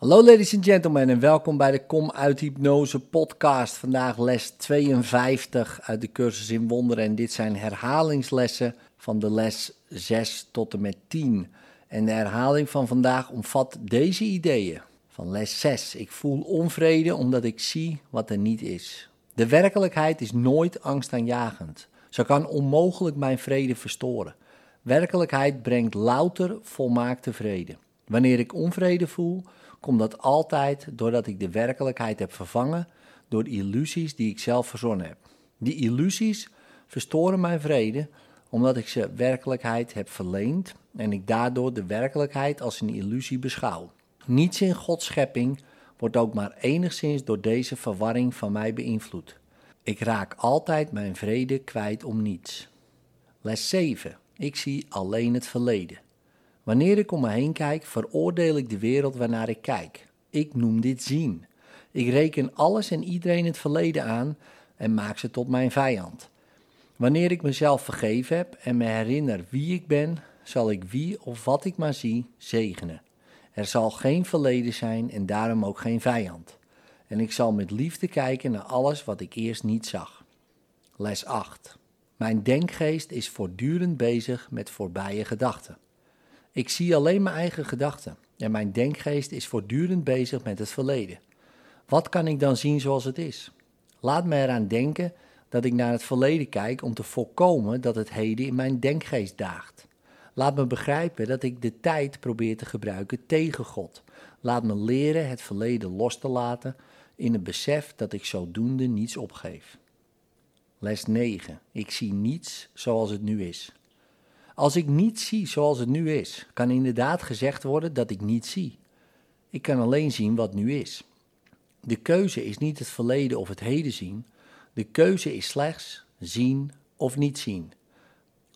Hallo ladies and gentlemen en welkom bij de Kom uit Hypnose podcast. Vandaag les 52 uit de cursus in wonderen en dit zijn herhalingslessen van de les 6 tot en met 10. En de herhaling van vandaag omvat deze ideeën van les 6. Ik voel onvrede omdat ik zie wat er niet is. De werkelijkheid is nooit angstaanjagend. Ze kan onmogelijk mijn vrede verstoren. Werkelijkheid brengt louter volmaakte vrede. Wanneer ik onvrede voel, komt dat altijd doordat ik de werkelijkheid heb vervangen door illusies die ik zelf verzonnen heb. Die illusies verstoren mijn vrede omdat ik ze werkelijkheid heb verleend en ik daardoor de werkelijkheid als een illusie beschouw. Niets in Gods schepping wordt ook maar enigszins door deze verwarring van mij beïnvloed. Ik raak altijd mijn vrede kwijt om niets. Les 7. Ik zie alleen het verleden. Wanneer ik om me heen kijk, veroordeel ik de wereld waarnaar ik kijk. Ik noem dit zien. Ik reken alles en iedereen het verleden aan en maak ze tot mijn vijand. Wanneer ik mezelf vergeven heb en me herinner wie ik ben, zal ik wie of wat ik maar zie zegenen. Er zal geen verleden zijn en daarom ook geen vijand. En ik zal met liefde kijken naar alles wat ik eerst niet zag. Les 8. Mijn denkgeest is voortdurend bezig met voorbije gedachten. Ik zie alleen mijn eigen gedachten en mijn denkgeest is voortdurend bezig met het verleden. Wat kan ik dan zien zoals het is? Laat me eraan denken dat ik naar het verleden kijk om te voorkomen dat het heden in mijn denkgeest daagt. Laat me begrijpen dat ik de tijd probeer te gebruiken tegen God. Laat me leren het verleden los te laten in het besef dat ik zodoende niets opgeef. Les 9. Ik zie niets zoals het nu is. Als ik niet zie zoals het nu is, kan inderdaad gezegd worden dat ik niet zie. Ik kan alleen zien wat nu is. De keuze is niet het verleden of het heden zien. De keuze is slechts zien of niet zien.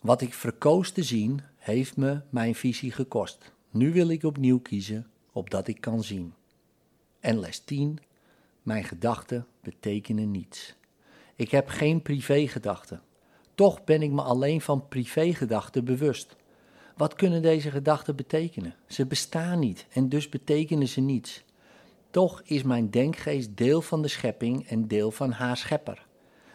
Wat ik verkoos te zien, heeft me mijn visie gekost. Nu wil ik opnieuw kiezen, opdat ik kan zien. En les 10. Mijn gedachten betekenen niets. Ik heb geen privégedachten. Toch ben ik me alleen van privégedachten bewust. Wat kunnen deze gedachten betekenen? Ze bestaan niet en dus betekenen ze niets. Toch is mijn denkgeest deel van de schepping en deel van haar schepper.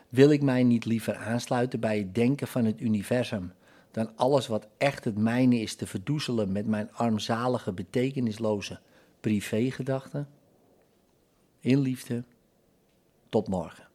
Wil ik mij niet liever aansluiten bij het denken van het universum, dan alles wat echt het mijne is te verdoezelen met mijn armzalige, betekenisloze privégedachten? In liefde, tot morgen.